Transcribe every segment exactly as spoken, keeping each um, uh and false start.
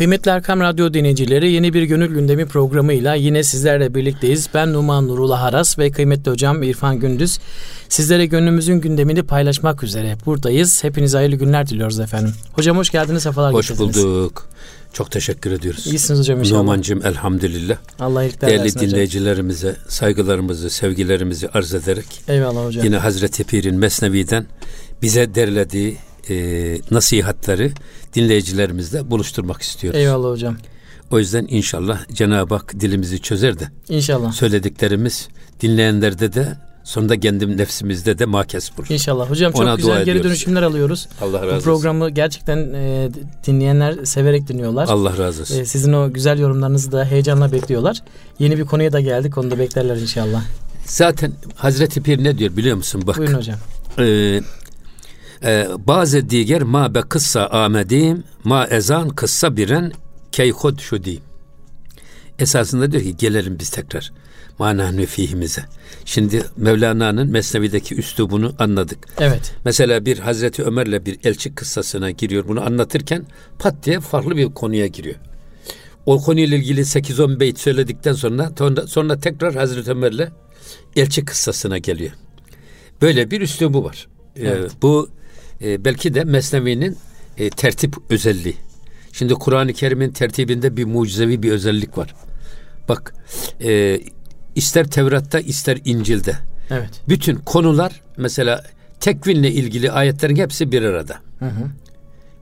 Kıymetli Erkam Radyo dinleyicileri, yeni bir gönül gündemi programıyla yine sizlerle birlikteyiz. Ben Numan Nurullah Aras ve kıymetli hocam İrfan Gündüz. Sizlere gönlümüzün gündemini paylaşmak üzere buradayız. Hepinize hayırlı günler diliyoruz efendim. Hocam hoş geldiniz, sefalar getirdiniz. Hoş bulduk. Çok teşekkür ediyoruz. İyisiniz hocam inşallah. Numan'cığım elhamdülillah. Allah iyilikler versin hocam. Değerli dinleyicilerimize saygılarımızı, sevgilerimizi arz ederek. Eyvallah hocam. Yine Hazreti Pir'in Mesnevi'den bize derlediği e, nasihatleri dinleyicilerimizle buluşturmak istiyoruz. Eyvallah hocam. O yüzden inşallah Cenab-ı Hak dilimizi çözer de. İnşallah. Söylediklerimiz dinleyenlerde de sonunda kendim nefsimizde de makes bulur. İnşallah. Hocam ona çok güzel geri dönüşümler alıyoruz. Allah razı olsun. Bu programı gerçekten e, dinleyenler severek dinliyorlar. Allah razı olsun. E, sizin o güzel yorumlarınızı da heyecanla bekliyorlar. Yeni bir konuya da geldik. Onu da beklerler inşallah. Zaten Hazreti Pir ne diyor biliyor musun? Bak. Buyurun hocam. E, e, bazı diğer ma be kıssa amedim ma ezan kıssa biren keyhod şudi. Esasında diyor ki gelelim biz tekrar manahnu fihimize. Şimdi Mevlana'nın Mesnevi'deki üslubunu anladık. Evet. Mesela bir Hazreti Ömer'le bir elçi kıssasına giriyor. Bunu anlatırken pat diye farklı bir konuya giriyor. O konuyla ilgili sekiz on beyt söyledikten sonra sonra tekrar Hazreti Ömer'le elçi kıssasına geliyor. Böyle bir üslubu var. Evet. Ee, bu e, belki de Mesnevi'nin e, tertip özelliği. Şimdi Kur'an-ı Kerim'in tertibinde bir mucizevi bir özellik var. Bak, e, ister Tevrat'ta ister İncil'de. Evet. Bütün konular mesela tekvinle ilgili ayetlerin hepsi bir arada. Hı hı.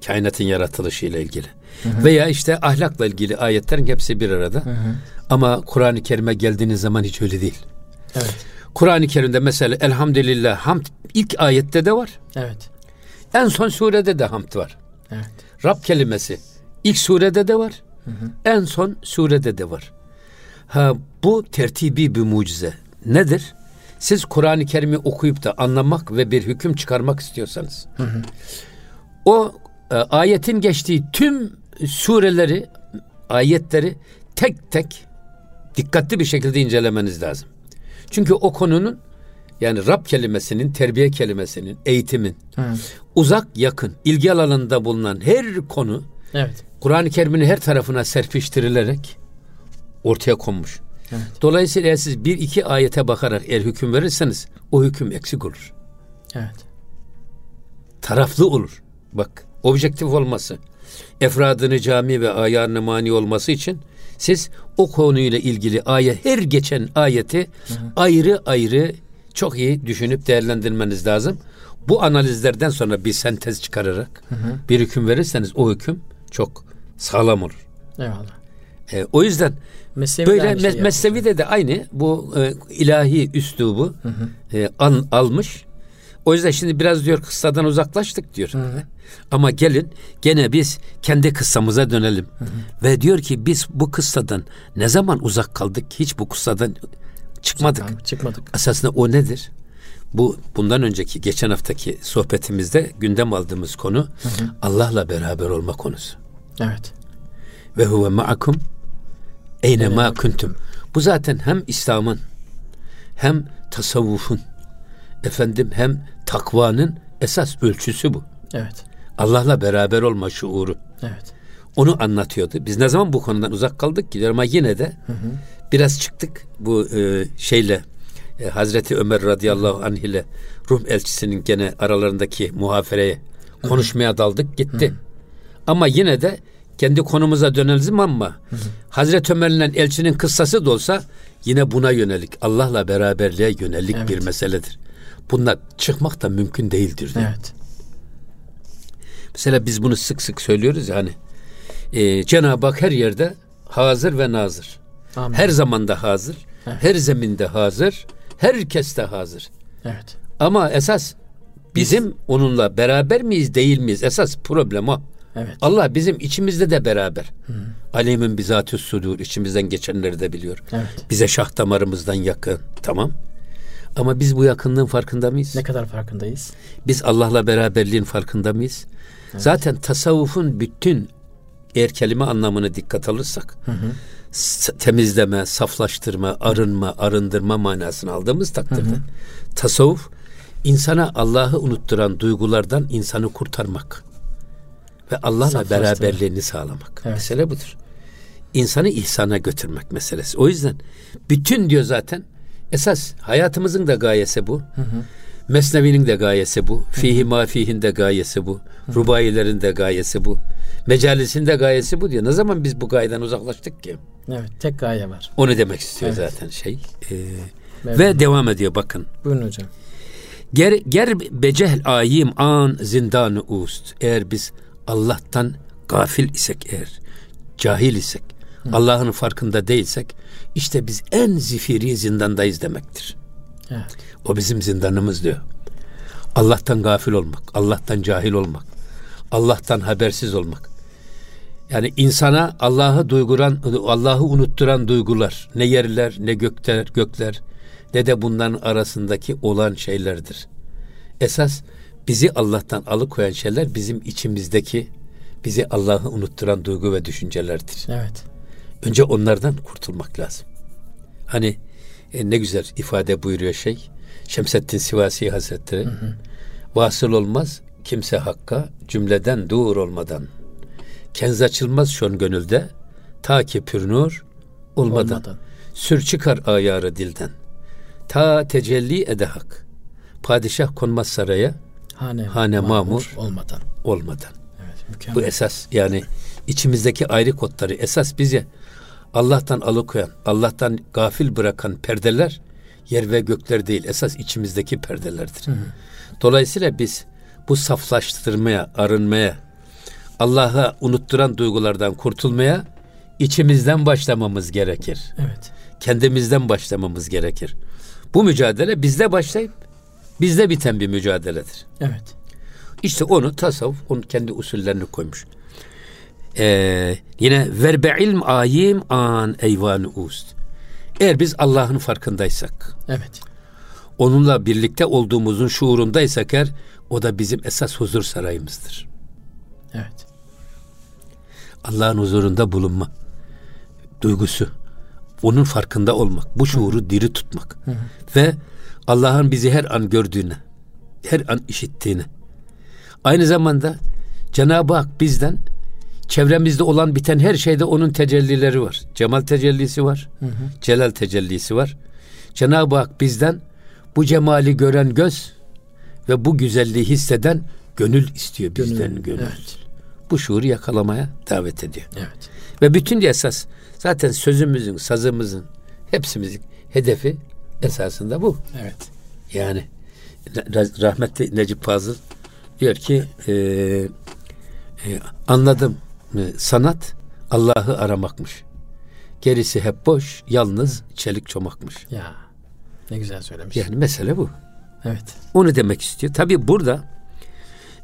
Kainatın yaratılışıyla ilgili. Hı hı. Veya işte ahlakla ilgili ayetlerin hepsi bir arada. Hı hı. Ama Kur'an-ı Kerim'e geldiğiniz zaman hiç öyle değil. Evet. Kur'an-ı Kerim'de mesela elhamdülillah hamd ilk ayette de var. Evet. En son surede de hamd var. Evet. Rab kelimesi ilk surede de var. Hı hı. En son surede de var. Ha, bu tertibi bir mucize. Nedir? Siz Kur'an-ı Kerim'i okuyup da anlamak ve bir hüküm çıkarmak istiyorsanız, hı hı, o e, ayetin geçtiği tüm sureleri, ayetleri tek tek dikkatli bir şekilde incelemeniz lazım. Çünkü o konunun, yani Rab kelimesinin, terbiye kelimesinin, eğitimin, hı, uzak yakın, ilgi alanında bulunan her konu, evet, Kur'an-ı Kerim'in her tarafına serpiştirilerek ortaya konmuş. Evet. Dolayısıyla siz bir iki ayete bakarak eğer hüküm verirseniz o hüküm eksik olur. Evet. Taraflı olur. Bak, objektif olması, efradını cami ve ayarını mani olması için siz o konuyla ilgili ayet, her geçen ayeti, hı hı, ayrı ayrı çok iyi düşünüp değerlendirmeniz lazım. Bu analizlerden sonra bir sentez çıkararak, hı hı, bir hüküm verirseniz o hüküm çok sağlam olur. Eyvallah. E, o yüzden Mesnevi'de böyle me- şey Mesnevi'de de aynı bu e, ilahi üslubu, hı hı, E, an, almış. O yüzden şimdi biraz diyor kıssadan uzaklaştık diyor. Hı hı. Ama gelin gene biz kendi kıssamıza dönelim. Hı hı. Ve diyor ki biz bu kıssadan ne zaman uzak kaldık? Hiç bu kıssadan çıkmadık. Zaten, çıkmadık. Esasında o nedir? Bu bundan önceki geçen haftaki sohbetimizde gündem aldığımız konu, hı hı, Allah'la beraber olma konusu. Evet. Ve huve ma'akum eyne ma kuntum. Bu zaten hem İslam'ın hem tasavvufun efendim hem takvanın esas ölçüsü bu. Evet. Allah'la beraber olma şuuru. Evet. Onu anlatıyordu. Biz ne zaman bu konudan uzak kaldık ki? Ama yine de, hı hı, biraz çıktık bu e, şeyle e, Hazreti Ömer radıyallahu anh ile Rum elçisinin gene aralarındaki muhafereye, hı, konuşmaya daldık gitti. Hı. Ama yine de kendi konumuza dönelim ama, hı hı, Hazreti Ömer'le elçinin kıssası da olsa yine buna yönelik, Allah'la beraberliğe yönelik, evet, bir meseledir. Bundan çıkmak da mümkün değildir. Değil, evet. Mesela biz bunu sık sık söylüyoruz yani. Ee, Cenab-ı Hak her yerde hazır ve nazır. Amin. Her zamanda hazır, evet, her zeminde hazır, herkes de hazır. Evet. Ama esas bizim biz... onunla beraber miyiz, değil miyiz? Esas problem o. Evet. Allah bizim içimizde de beraber. Hı. Alemin bizatü sudur, içimizden geçenleri de biliyor. Evet. Bize şah damarımızdan yakın. Tamam. Ama biz bu yakınlığın farkında mıyız? Ne kadar farkındayız? Biz Allah'la beraberliğin farkında mıyız? Evet. Zaten tasavvufun bütün eğer kelime anlamını dikkat alırsak, hı hı, temizleme, saflaştırma, arınma, arındırma manasını aldığımız takdirde, hı hı, tasavvuf insana Allah'ı unutturan duygulardan insanı kurtarmak. ve Allah'la beraberliğini sağlamak. Evet. Mesele budur. İnsanı ihsana götürmek meselesi. O yüzden bütün diyor zaten esas hayatımızın da gayesi bu. Hı hı. Mesnevi'nin de gayesi bu. Fihi ma fihin de gayesi bu. Rubailerin de gayesi bu. Mecalisin de gayesi bu diyor. Ne zaman biz bu gayeden uzaklaştık ki? Evet, tek gaye var. Onu demek istiyor evet. zaten şey. Ee, ve devam ediyor bakın. Buyurun hocam. Ger, ger becehl ayim an zindanı ust. Eğer biz Allah'tan gafil isek eğer, cahil isek, hı. Allah'ın farkında değilsek, işte biz en zifiri zindandayız demektir. Evet. O bizim zindanımız diyor. Allah'tan gafil olmak, Allah'tan cahil olmak, Allah'tan habersiz olmak. Yani insana Allah'ı duyguran, Allah'ı unutturan duygular ne yerler, ne gökler, gökler ne de bunların arasındaki olan şeylerdir. Esas bizi Allah'tan alıkoyan şeyler bizim içimizdeki bizi Allah'ı unutturan duygu ve düşüncelerdir. Evet. Önce onlardan kurtulmak lazım. Hani e, ne güzel ifade buyuruyor şey Şemseddin Sivasî Hazretleri. Hı hı. Vasıl olmaz kimse hakka cümleden dur olmadan. Kenz açılmaz şon gönülde ta ki pür nur olmadan. olmadan. Sür çıkar ayarı dilden. Ta tecelli ede hak. Padişah konmaz saraya hane, hane mamur, mamur olmadan. olmadan. Evet, mükemmel. Bu esas yani içimizdeki ayrı kodları esas bize Allah'tan alıkoyan, Allah'tan gafil bırakan perdeler yer ve gökler değil. Esas içimizdeki perdelerdir. Hı hı. Dolayısıyla biz bu saflaştırmaya, arınmaya, Allah'a unutturan duygulardan kurtulmaya içimizden başlamamız gerekir. Evet. Kendimizden başlamamız gerekir. Bu mücadele bizde başlayıp bizde biten bir mücadeledir. Evet. İşte onu tasavvuf, onun kendi usullerini koymuş. Ee, yine verbe ilm ayim an eyvan ust. Eğer biz Allah'ın farkındaysak, evet. Onunla birlikte olduğumuzun şuurundaysak eğer, o da bizim esas huzur sarayımızdır. Evet. Allah'ın huzurunda bulunma duygusu, onun farkında olmak, bu şuuru Hı. diri tutmak Hı. ve Allah'ın bizi her an gördüğüne, her an işittiğine, aynı zamanda Cenab-ı Hak bizden çevremizde olan biten her şeyde onun tecellileri var. Cemal tecellisi var. Hı hı. Celal tecellisi var. Cenab-ı Hak bizden bu cemali gören göz ve bu güzelliği hisseden gönül istiyor. Gönül, bizden gönül. Evet. Bu şuuru yakalamaya davet ediyor. Evet. Ve bütün esas zaten sözümüzün, sazımızın hepsimizin hedefi esasında bu. Evet. Yani rahmetli Necip Fazıl diyor ki e, e, anladım sanat Allah'ı aramakmış. Gerisi hep boş, yalnız çelik çomakmış. Ya. Ne güzel söylemiş. Yani mesele bu. Evet. Onu demek istiyor. Tabii burada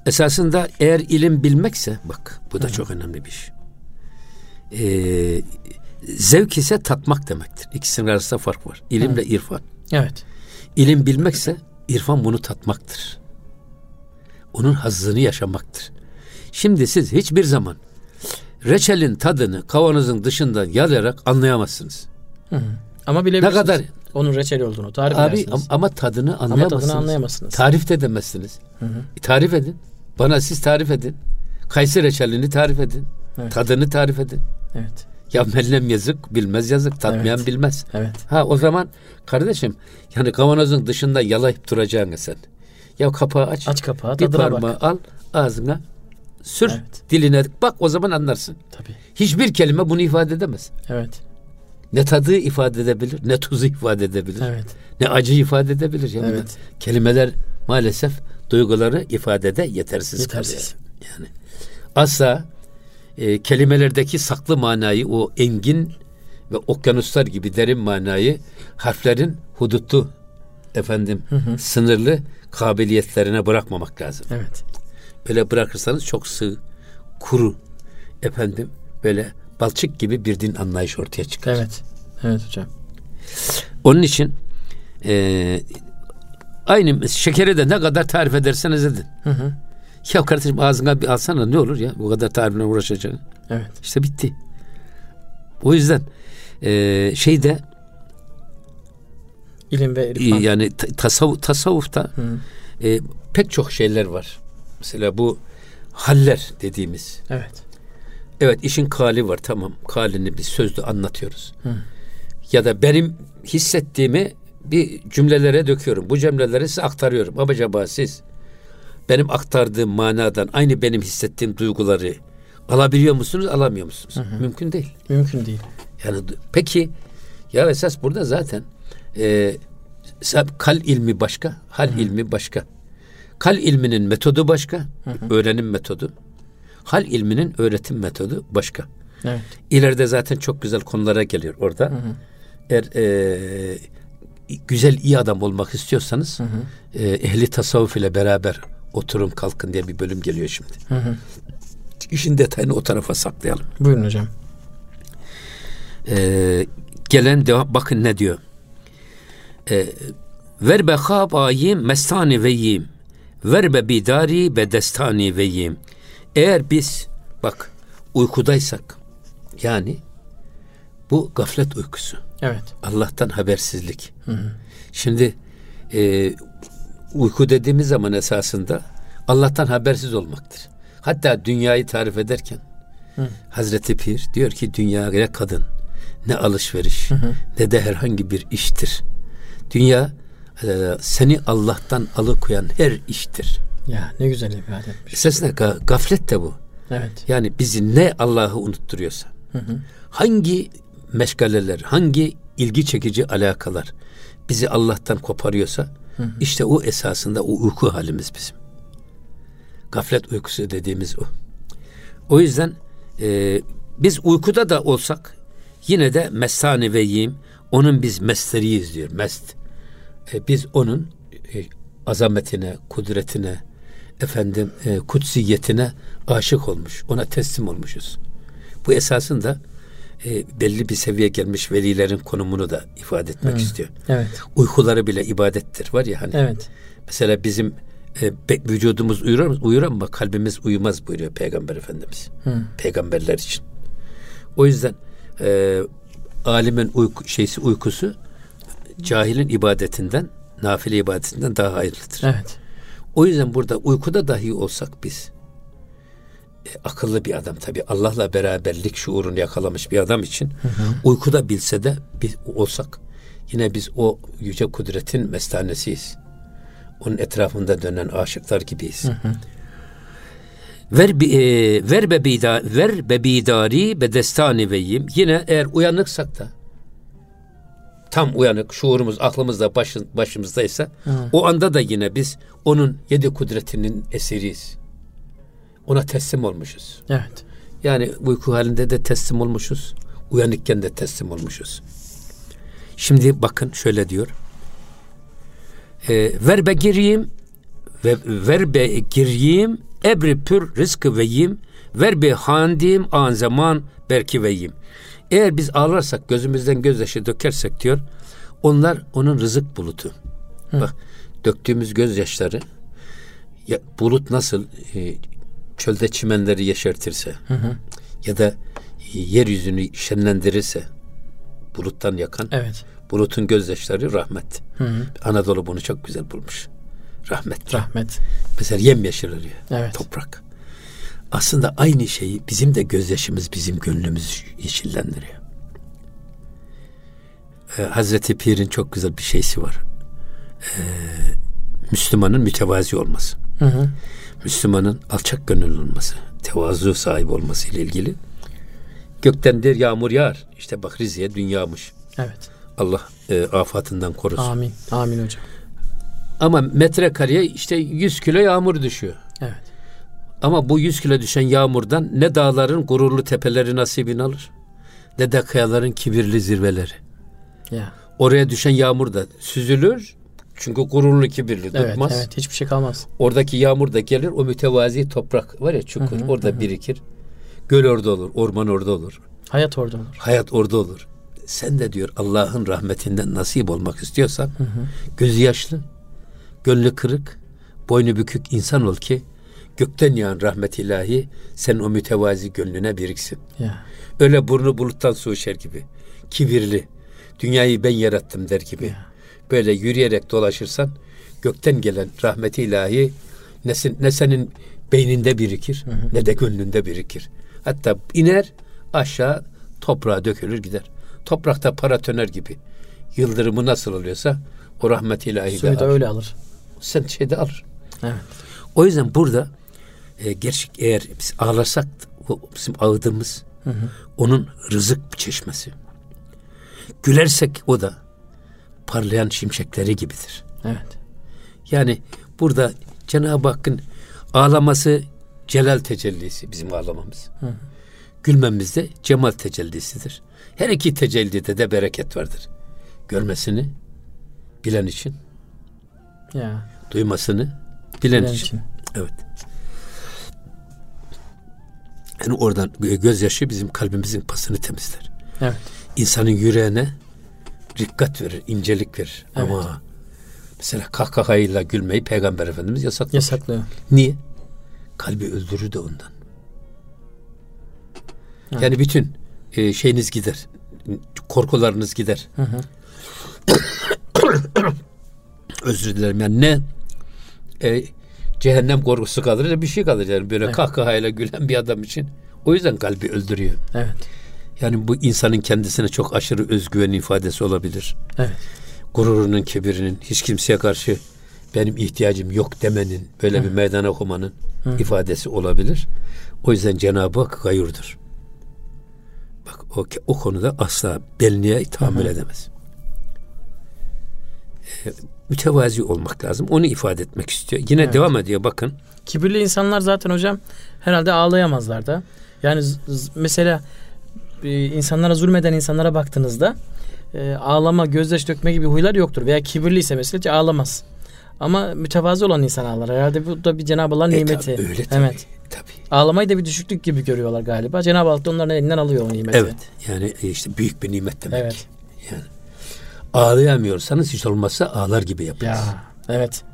esasında eğer ilim bilmekse bak bu da Hı. çok önemli bir iş. Ee, zevk ise tatmak demektir. İkisinin arasında fark var. İlimle Hı. irfan. Evet. İlim bilmekse irfan bunu tatmaktır. Onun hazzını yaşamaktır. Şimdi siz hiçbir zaman reçelin tadını kavanozun dışından yalayarak anlayamazsınız. Hı hı. Ama bilebilirsiniz. Ne kadar onun reçel olduğunu tarif Abi, edersiniz. Abi ama tadını anlayamazsınız. Ama tadını anlayamazsınız. Tarif de edemezsiniz. Hı hı. E, tarif edin. Bana siz tarif edin. Kayısı reçelini tarif edin. Evet. Tadını tarif edin. Evet. Ya mellem yazık, bilmez yazık. Tatmayan evet. bilmez. Evet. Ha o zaman kardeşim yani kavanozun dışında yalayıp duracağını sen. Ya kapağı aç. Aç kapağı. Bir parmağı al ağzına. Sür evet. diline bak o zaman anlarsın. Tabii. Hiçbir kelime bunu ifade edemez. Evet. Ne tadı ifade edebilir, ne tuzu ifade edebilir, evet. ne acı ifade edebilir. Yani evet. Kelimeler maalesef duyguları ifadede yetersiz, yetersiz. kalıyor. Yani asla e, kelimelerdeki saklı manayı, o engin ve okyanuslar gibi derin manayı harflerin hudutlu efendim hı hı. sınırlı kabiliyetlerine bırakmamak lazım. Evet. Böyle bırakırsanız çok sığ, kuru, efendim böyle balçık gibi bir din anlayışı ortaya çıkar. Evet, evet hocam. Onun için e, aynı şekeri de ne kadar tarif ederseniz edin. Hı hı. Ya kardeşim ağzına bir alsana ne olur ya bu kadar tarifle uğraşacaksın. Evet. İşte bitti. O yüzden e, şeyde ilim ve irfan. Yani tasavvuf, tasavvufta e, pek çok şeyler var. Mesela bu haller dediğimiz. Evet. Evet, işin kali var, tamam. Kalini biz sözlü anlatıyoruz. Hı. Ya da benim hissettiğimi bir cümlelere döküyorum. Bu cümleleri size aktarıyorum. Ama acaba siz benim aktardığım manadan aynı benim hissettiğim duyguları alabiliyor musunuz, alamıyor musunuz? Hı hı. Mümkün değil. Mümkün değil. Yani peki ya esas burada zaten e, kal ilmi başka, hal hı hı. ilmi başka. Kal ilminin metodu başka, hı hı. öğrenim metodu. Hal ilminin öğretim metodu başka. Evet. İleride zaten çok güzel konulara geliyor orada. Hı hı. Eğer e, güzel iyi adam olmak istiyorsanız hı hı. E, ehli tasavvuf ile beraber oturun kalkın diye bir bölüm geliyor şimdi. Hı hı. İşin detayını o tarafa saklayalım. Buyurun hocam. E, gelen devam, bakın ne diyor. Verbe habâyim mestani veyim. Verbe bidari bedestani veyim. Eğer biz bak uykudaysak, yani bu gaflet uykusu. Evet. Allah'tan habersizlik. Hı hı. Şimdi e, uyku dediğimiz zaman esasında Allah'tan habersiz olmaktır. Hatta dünyayı tarif ederken hı. Hazreti Pir diyor ki dünya ne kadın, ne alışveriş, hı hı. ne de herhangi bir iştir. Dünya e, seni Allah'tan alıkoyan her iştir. Ya ne güzel ifade etmiş. Esasında ga- gaflet de bu. Evet. Yani bizi ne Allah'ı unutturuyorsa, hı hı. hangi meşgaleler, hangi ilgi çekici alakalar bizi Allah'tan koparıyorsa, hı hı. işte o esasında o uyku halimiz bizim. Gaflet uykusu dediğimiz o. O yüzden e, biz uykuda da olsak yine de mestani veyim, onun biz mesteriyiz diyor. Mest. E, biz onun e, azametine, kudretine, efendim e, kutsiyetine aşık olmuş, ona teslim olmuşuz. Bu esasında e, belli bir seviyeye gelmiş velilerin konumunu da ifade etmek hmm. istiyor. Evet. Uykuları bile ibadettir var ya hani. Evet. Mesela bizim e, be, vücudumuz uyur, uyur ama kalbimiz uyumaz buyuruyor Peygamber Efendimiz. Hmm. Peygamberler için. O yüzden e, alimin uyku, şeysi uykusu cahilin ibadetinden, nafile ibadetinden daha hayırlıdır. Evet. O yüzden burada uykuda dahi olsak biz e, akıllı bir adam tabii Allah'la beraberlik şuurunu yakalamış bir adam için hı hı. uykuda bilse de biz olsak yine biz o yüce kudretin mestanesiyiz. Onun etrafında dönen aşıklar gibiyiz. Hı hı. Ver bi, e, ver bebida ver bebidari bedestani veyim. Yine eğer uyanıksak da tam uyanık, şuurumuz, aklımızda başın, başımızdaysa hı. o anda da yine biz onun yedi kudretinin esiriyiz. Ona teslim olmuşuz. Evet. Yani uyku halinde de teslim olmuşuz. Uyanıkken de teslim olmuşuz. Şimdi bakın şöyle diyor. Verbe gireyim ve verbe gireyim ebri pür rızkı veyim verbe handim an zaman berki veyim. Eğer biz ağlarsak, gözümüzden gözyaşı dökersek diyor, onlar onun rızık bulutu. Hı. Bak, döktüğümüz gözyaşları, ya, bulut nasıl e, çölde çimenleri yeşertirse, hı hı. ya da e, yeryüzünü şenlendirirse, buluttan yakan, evet. bulutun gözyaşları rahmet. Hı hı. Anadolu bunu çok güzel bulmuş. Rahmet. Rahmet. Mesela yemyeşil oluyor, evet. toprak. Aslında aynı şeyi bizim de gözyaşımız bizim gönlümüz yeşillendiriyor. Ee, Hazreti Pir'in çok güzel bir şeysi var. Ee, Müslümanın mütevazi olması. Hı hı. Müslümanın alçak gönüllü olması, tevazu sahibi olması ile ilgili. Gökten der yağmur yağar. İşte bak Rize'ye dün yağmış. Evet. Allah e, afatından korusun. Amin. Amin hocam. Ama metrekareye işte yüz kilo yağmur düşüyor. Evet. Ama bu yüz kilo düşen yağmurdan ne dağların gururlu tepeleri nasibini alır, ne de kayaların kibirli zirveleri. Ya. Oraya düşen yağmur da süzülür. Çünkü gururlu kibirli evet, tutmaz. Evet, hiçbir şey kalmaz. Oradaki yağmur da gelir, o mütevazi toprak var ya çukur, hı hı, orada hı. birikir. Göl orada olur, orman orada olur. Hayat orada olur. Hayat orada olur. Sen de diyor Allah'ın rahmetinden nasip olmak istiyorsan, hı hı. gözü yaşlı, gönlü kırık, boynu bükük insan ol ki gökten yağan rahmet ilahi senin o mütevazi gönlüne biriksin. Ya. Öyle burnu buluttan su içer gibi. Kibirli. Dünyayı ben yarattım der gibi. Ya. Böyle yürüyerek dolaşırsan gökten gelen rahmet ilahi ne, sen, ne senin beyninde birikir, hı hı, ne de gönlünde birikir. Hatta iner aşağı toprağa dökülür gider. Toprakta para töner gibi. Yıldırımı nasıl oluyorsa o rahmet ilahi de alır. Da öyle alır. Sen şeyde alır. Evet. O yüzden burada e, gerçek eğer biz ağlarsak o bizim ağıdımız, hı hı, onun rızık çeşmesi. Gülersek o da parlayan şimşekleri gibidir. Evet. Yani burada Cenab-ı Hakk'ın ağlaması celal tecellisi bizim ağlamamız. Hı hı. Gülmemiz de cemal tecellisidir. Her iki tecellide de bereket vardır. Görmesini bilen için. Ya. Duymasını bilen, bilen için. için. Evet. Yani oradan gözyaşı bizim kalbimizin pasını temizler. Evet. İnsanın yüreğine rikkat verir, incelik verir. Evet. Ama mesela kahkahayla gülmeyi Peygamber Efendimiz yasaklıyor. Yasaklıyor. Niye? Kalbi öldürür de ondan. Evet. Yani bütün e, şeyiniz gider. Korkularınız gider. Hı hı. Özür dilerim. Yani ne e, cehennem korkusu kalır da bir şey kalır. Yani böyle, evet, kahkahayla gülen bir adam için. O yüzden kalbi öldürüyor. Evet. Yani bu insanın kendisine çok aşırı özgüven ifadesi olabilir. Evet. Gururunun, kibirinin, hiç kimseye karşı benim ihtiyacım yok demenin, böyle, hı, bir meydan okumanın, hı, ifadesi olabilir. O yüzden Cenab-ı Hak gayurdur. Bak o, o konuda asla benliğe tahammül, hı hı, edemez. Ee, mütevazi olmak lazım. Onu ifade etmek istiyor. Yine, evet, devam ediyor bakın. Kibirli insanlar zaten hocam herhalde ağlayamazlar da. Yani z- z- mesela e, insanlara zulmeden insanlara baktığınızda e, ağlama, gözyaşı dökme gibi huylar yoktur. Veya kibirliyse mesela ağlamaz. Ama mütevazı olan insan ağlar. Herhalde bu da bir Cenab-ı Allah'ın e, nimeti. Tabi, öyle tabii. Evet. Tabii. Ağlamayı da bir düşüklük gibi görüyorlar galiba. Cenab-ı Hak da onların elinden alıyor o nimeti. Evet. Yani işte büyük bir nimet demek. Evet. Yani ağlayamıyorsanız hiç olmazsa ağlar gibi yapınız. Ya, evet.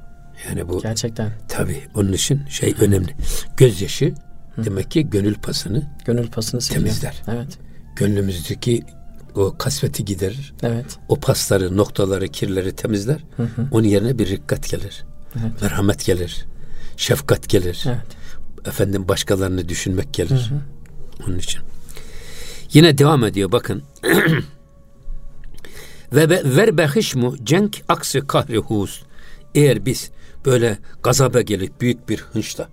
Yani bu gerçekten. Tabii. Onun için şey önemli. Gözyaşı, hı, demek ki gönül pasını, gönül pasını temizler. Siliyor. Evet. Gönlümüzdeki o kasveti giderir. Evet. O pasları, noktaları, kirleri temizler. Hı hı. Onun yerine bir rikkat gelir. Evet. Merhamet gelir. Şefkat gelir. Evet. Efendim başkalarını düşünmek gelir. Hı hı. Onun için. Yine devam ediyor bakın. Ve ver behişmu cenk aksi kahri huz. Eğer biz böyle gazaba gelip büyük bir hınçla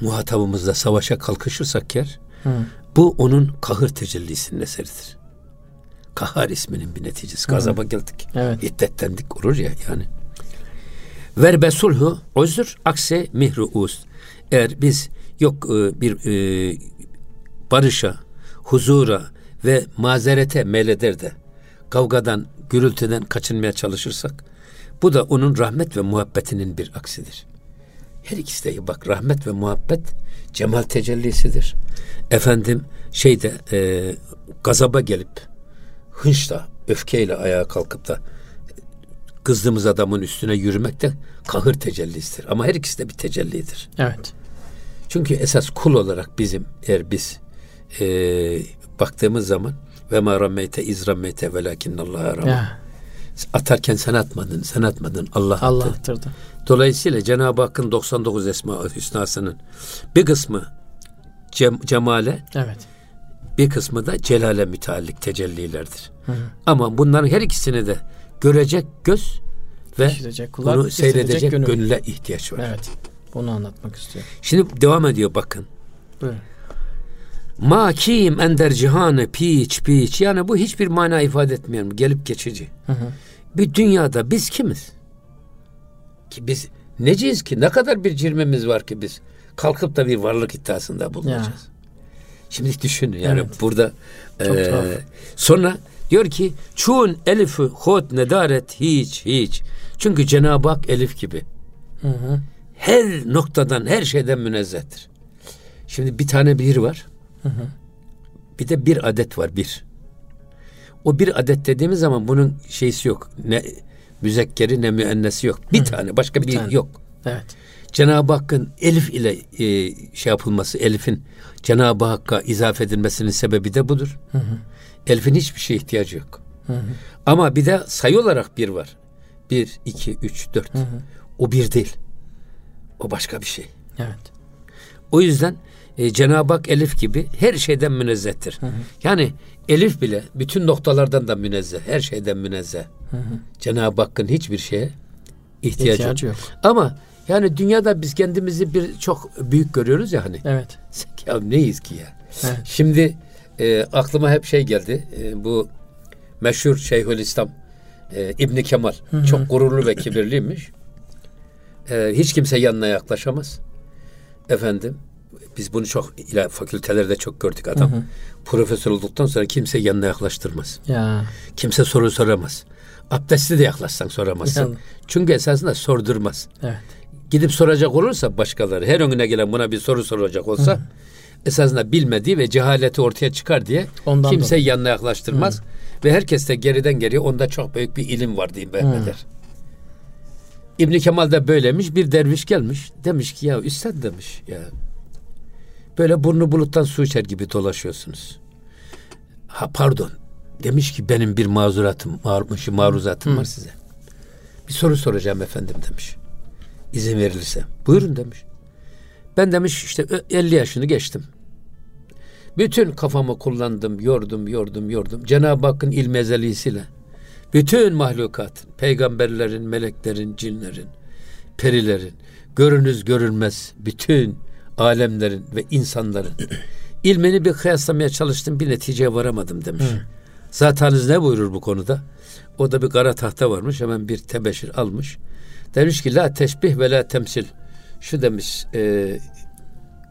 muhatabımızla savaşa kalkışırsak yer, hı, bu onun kahır tecellisinin eseridir. Kahar isminin bir neticesi. Gazaba, evet, geldik. Evet. İddetlendik olur ya yani. Verbe sulhu özür akse mihru uz. Eğer biz yok bir e, barışa, huzura ve mazerete meyleder de kavgadan, gürültüden kaçınmaya çalışırsak bu da onun rahmet ve muhabbetinin bir aksidir. Her ikisi de bak rahmet ve muhabbet cemal tecellisidir. Efendim şeyde e, gazaba gelip hınçla, öfkeyle ayağa kalkıp da kızdığımız adamın üstüne yürümek de kahır tecellisidir. Ama her ikisi de bir tecellidir. Evet. Çünkü esas kul olarak bizim eğer biz e, baktığımız zaman ve ma rammeyte iz rammeyte velakinnallaha ramme. Atarken sen atmadın, sen atmadın. Allah, Allah attı. Attırdı. Dolayısıyla Cenab-ı Hakk'ın doksan dokuz Esma-ül Hüsna'sının bir kısmı cem, cemale, evet, bir kısmı da celale müteallik tecellilerdir. Hı hı. Ama bunların her ikisini de görecek göz ve işirecek kulak, bunu seyredecek gönül. gönüle ihtiyaç var. Evet. Bunu anlatmak istiyorum. Şimdi devam ediyor bakın. Buyurun. Ma kim ender cihanı piç piç. Yani bu hiçbir mana ifade etmiyor. Gelip geçici. Hı hı. Bir dünyada biz kimiz? Ki biz neciyiz ki? Ne kadar bir cirmemiz var ki biz kalkıp da bir varlık iddiasında bulunacağız. Ya. Şimdi düşünün yani, evet, burada e, sonra diyor ki çun elifü hod nedaret hiç hiç. Çünkü Cenab-ı Hak elif gibi. Hı hı. Her noktadan, her şeyden münezzehtir. Şimdi bir tane bir var. Hı hı. Bir de bir adet var, bir. O bir adet dediğimiz zaman bunun şeysi yok. Ne müzekkeri ne müennesi yok. Bir, hı hı, tane, başka bir, bir tane yok. Evet. Cenab-ı Hakk'ın elif ile e, şey yapılması, elifin Cenab-ı Hakk'a izaf edilmesinin sebebi de budur. Hı hı. Elifin hiçbir şeye ihtiyacı yok. Hı hı. Ama bir de sayı olarak bir var. Bir, iki, üç, dört. Hı hı. O bir değil. O başka bir şey. Evet. O yüzden e, Cenab-ı Hak Elif gibi her şeyden münezzehtir. Hı hı. Yani Elif bile bütün noktalardan da münezzeh, her şeyden münezzeh. Hı hı. Cenab-ı Hakk'ın hiçbir şeye ihtiyacı, ihtiyacı yok. Ama yani dünyada biz kendimizi bir çok büyük görüyoruz ya hani. Evet. Ya neyiz ki ya? Evet. Şimdi e, aklıma hep şey geldi. E, bu meşhur Şeyhülislam e, İbn-i Kemal. Hı hı. Çok gururlu ve kibirliymiş. E, hiç kimse yanına yaklaşamaz. Efendim biz bunu çok ila, fakültelerde çok gördük adam. Hı hı. Profesör olduktan sonra kimse yanına yaklaştırmaz. Ya. Kimse soru soramaz. Abdestli de yaklaşsan soramazsın. Yani. Çünkü esasında sordurmaz. Evet. Gidip soracak olursa başkaları, her önüne gelen buna bir soru soracak olsa, hı hı, esasında bilmediği ve cehaleti ortaya çıkar diye ondan kimse dolayı yanına yaklaştırmaz. Hı. Ve herkes de geriden geriye onda çok büyük bir ilim var diyeyim ben de der. İbn-i Kemal de böylemiş. Bir derviş gelmiş. Demiş ki ya üstad demiş ya, böyle burnu buluttan su içer gibi dolaşıyorsunuz. Ha pardon. Demiş ki benim bir mazuratım, maruzatım var size. Bir soru soracağım efendim demiş. İzin verilirse. Buyurun demiş. Ben demiş işte elli yaşını geçtim. Bütün kafamı kullandım, yordum, yordum, yordum. Cenab-ı Hakk'ın ilmi ezelisiyle bütün mahlukatın, peygamberlerin, meleklerin, cinlerin, perilerin, görünüz görünmez bütün alemlerin ve insanların ilmini bir kıyaslamaya çalıştım, bir neticeye varamadım demiş. Hı. Zatanız ne buyurur bu konuda? O da bir kara tahta varmış, hemen bir tebeşir almış. Demiş ki la teşbih ve la temsil. Şu demiş e,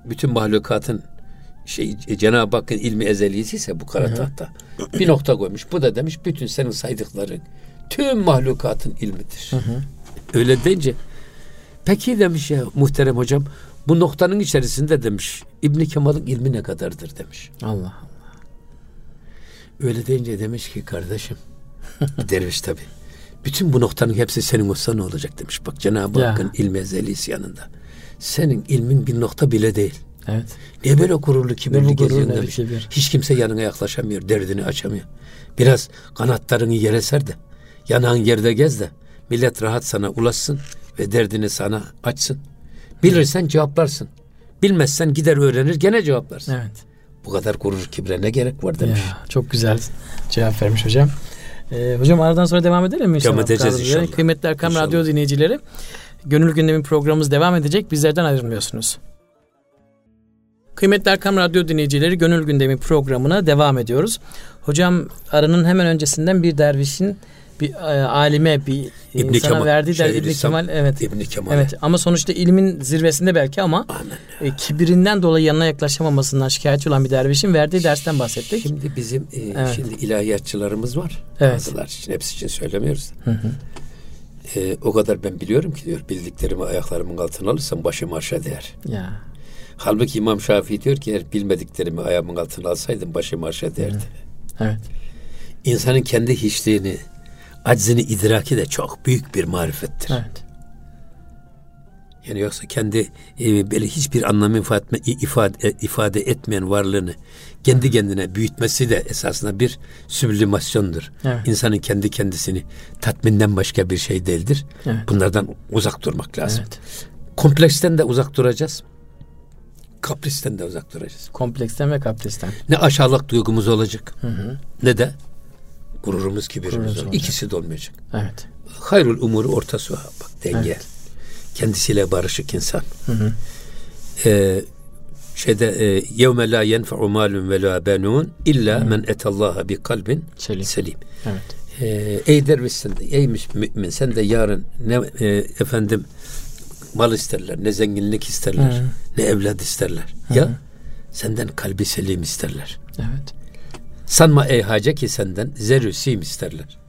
bütün mahlukatın şey Cenab-ı Hakk'ın ilmi ezeliyse bu kara tahta. Bir nokta koymuş. Bu da demiş bütün senin saydıkların tüm mahlukatın ilmidir. Hı hı. Öyle deyince peki demiş ya muhterem hocam, bu noktanın içerisinde demiş İbn-i Kemal'ın ilmi ne kadardır demiş. Allah Allah. Öyle deyince demiş ki kardeşim derviş tabii. Bütün bu noktanın hepsi senin olsa ne olacak demiş. Bak Cenab-ı Hakk'ın ilmi ezelisi yanında. Senin ilmin bir nokta bile değil. Evet. Ne böyle gururlu kibirli geziyorsun demiş. Kibir. Hiç kimse yanına yaklaşamıyor. Derdini açamıyor. Biraz kanatlarını yere ser de. Yanağın yerde gez de. Millet rahat sana ulaşsın ve derdini sana açsın. Bilirsen cevaplarsın. Bilmezsen gider öğrenir gene cevaplarsın. Evet. Bu kadar gurur kibre ne gerek var demiş. Ya, çok güzel cevap vermiş hocam. Ee, hocam aradan sonra devam edelim mi? Devam edeceğiz inşallah. Kıymetli Erkam Radyo dinleyicileri, Gönül Gündemi programımız devam edecek. Bizlerden ayrılmıyorsunuz. Kıymetli Erkam Radyo dinleyicileri, Gönül Gündemi programına devam ediyoruz. Hocam aranın hemen öncesinden bir dervişin bir e, alime, bir İbn-i insana Kemal, verdiği der İbn-i Kemal. Evet. İbn-i Kemal. Evet. Ama sonuçta ilmin zirvesinde belki ama e, kibirinden dolayı yanına yaklaşamamasından şikayetçi olan bir dervişin verdiği dersten bahsettik. Şimdi bizim e, evet. şimdi ilahiyatçılarımız var. Evet. Bazılar için, hepsi için söylemiyoruz. Hı hı. E, o kadar ben biliyorum ki diyor, bildiklerimi ayaklarımın altına alırsam başım aşağı değer. Ya. Halbuki İmam Şafii diyor ki eğer bilmediklerimi ayağımın altına alsaydım başım aşağı değerdi. Hı. Evet. İnsanın kendi hiçliğini, aczini idraki de çok büyük bir marifettir. Evet. Yani yoksa kendi e, böyle hiçbir anlam ifade, ifade, ifade etmeyen varlığını kendi kendine büyütmesi de esasında bir süblimasyondur. Evet. İnsanın kendi kendisini tatminden başka bir şey değildir. Evet. Bunlardan uzak durmak lazım. Evet. Kompleksten de uzak duracağız. Kapristen de uzak duracağız. Kompleksten ve kapristen. Ne aşağılık duygumuz olacak, hı hı, ne de gururumuz, kibirimiz olacak. İkisi de olmayacak. Evet. Hayrul umuru ortası, bak denge. Evet. Kendisiyle barışık insan. Hı hı. Ee, şeyde e, yevme la yenfe'u malun ve la benun illa hı. men etallaha bi kalbin selim. selim. Evet. Ee, ey derviş sen de, ey mümin sen de yarın ne e, efendim mal isterler, ne zenginlik isterler, hı, ne evlat isterler. Hı. Ya senden kalbi selim isterler. Evet. Sanma ey hacı ki senden zerrü sim isterler.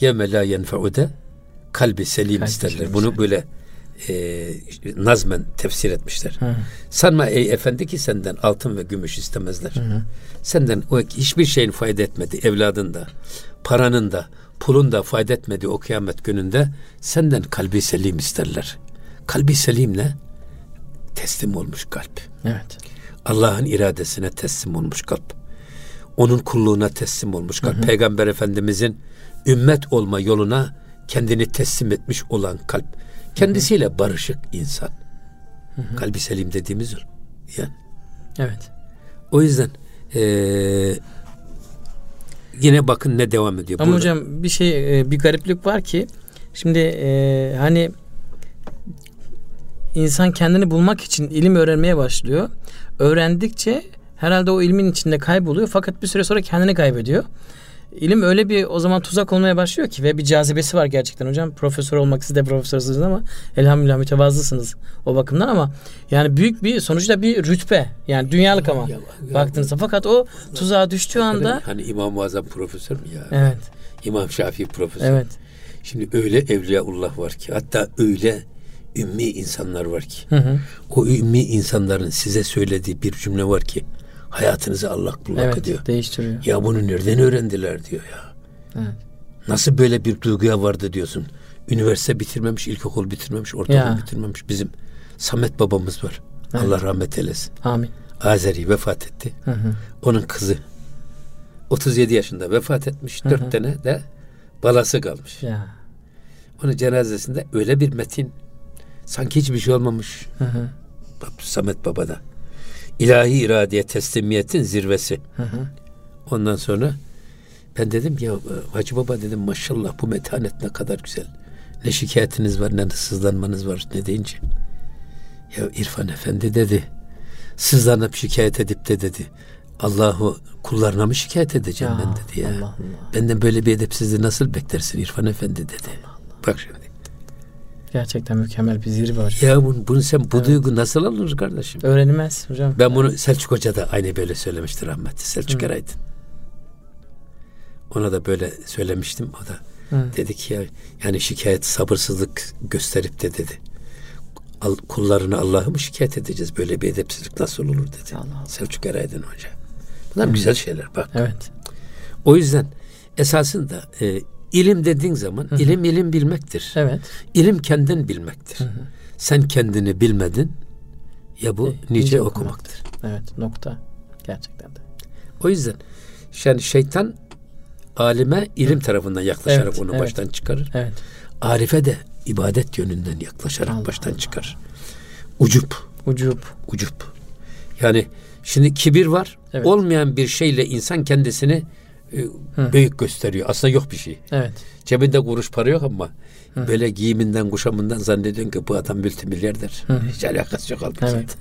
Yevme la yenfeude kalbi selim kalbi isterler. Selim. Bunu böyle e, nazmen tefsir etmişler. Hı. Sanma ey efendi ki senden altın ve gümüş istemezler. Hı. Senden o hiçbir şeyin fayda etmediği, evladın da, paranın da, pulun da fayda etmediği o kıyamet gününde senden kalbi selim isterler. Kalbi selim ne? Teslim olmuş kalp. Evet. Allah'ın iradesine teslim olmuş kalp. Onun kulluğuna teslim olmuş kalp. Hı hı. Peygamber Efendimizin ümmet olma yoluna kendini teslim etmiş olan kalp. Kendisiyle hı hı. barışık insan. Hı hı. Kalbi selim dediğimiz o. Yani. Evet. O yüzden e, yine bakın ne devam ediyor. Ama burada hocam bir şey bir gariplik var ki şimdi e, hani insan kendini bulmak için ilim öğrenmeye başlıyor. Öğrendikçe herhalde o ilmin içinde kayboluyor fakat bir süre sonra kendini kaybediyor. İlim öyle bir o zaman tuzak olmaya başlıyor ki ve bir cazibesi var gerçekten hocam. Profesör olmak, siz de profesörsünüz ama elhamdülillah mütevazısınız o bakımdan ama yani büyük bir sonuçta bir rütbe yani dünyalık ama ya, ya, baktığınızda fakat o tuzağa düştüğü anda hani İmam-ı Azam profesör mü ya? Evet. İmam Şafii profesör. Evet. Şimdi öyle evliyaullah var ki hatta öyle ümmi insanlar var ki hı hı. o ümmi insanların size söylediği bir cümle var ki hayatınızı allak bullak evet, ediyor. Değiştiriyor. Ya bunu nereden öğrendiler diyor ya. Evet. Nasıl böyle bir duyguya vardı diyorsun. Üniversite bitirmemiş, ilkokul bitirmemiş, ortaokul bitirmemiş. Bizim Samet babamız var. Evet. Allah rahmet eylesin. Amin. Azeri vefat etti. Hı hı. Onun kızı otuz yedi yaşında vefat etmiş. Hı hı. Dört tane de balası kalmış. Ya. Onun cenazesinde öyle bir metin sanki hiçbir şey olmamış. Hı hı. Samet babada. İlahi iradeye teslimiyetin zirvesi. Hı hı. Ondan sonra ben dedim ya Hacı Baba dedim maşallah bu metanet ne kadar güzel. Ne şikayetiniz var ne sızlanmanız var ne deyince. Ya İrfan Efendi dedi sızlanıp şikayet edip de dedi Allah'u kullarına mı şikayet edeceğim ya, ben dedi ya. Allah Allah. Benden böyle bir edepsizliği nasıl beklersin İrfan Efendi dedi. Allah Allah. Bak şimdi. Gerçekten mükemmel bir zirve var. Ya bunu, bunu sen bu evet. duygu nasıl alınır kardeşim? Öğrenilmez hocam. Ben bunu Selçuk Hoca da aynı böyle söylemişti rahmetli. Selçuk Eraydın. Ona da böyle söylemiştim. O da Hı. dedi ki ya yani şikayet sabırsızlık gösterip de dedi. Al, kullarını Allah'a mı şikayet edeceğiz? Böyle bir edepsizlik nasıl olur dedi. Allah Allah. Selçuk Eraydın Hoca. Bunlar Hı. güzel şeyler bak. Evet. O yüzden esasında e, İlim dediğin zaman Hı-hı. ilim ilim bilmektir. Evet. İlim kendin bilmektir. Hı-hı. Sen kendini bilmedin ya bu e, nice, nice okumaktır. okumaktır. Evet nokta. Gerçekten de. O yüzden yani şeytan alime ilim Hı. tarafından yaklaşarak evet, onu evet. baştan çıkarır. Evet. Arife de ibadet yönünden yaklaşarak Allah baştan Allah. çıkarır. Ucup. Ucup. Ucup. Yani şimdi kibir var. Evet. Olmayan bir şeyle insan kendisini büyük Hı. gösteriyor. Aslında yok bir şey. Evet. Cebinde kuruş para yok ama Hı. böyle giyiminden, kuşamından zannediyorsun ki bu adam multimilyarder. Hı. Hiç alakası yok halbuki. Evet.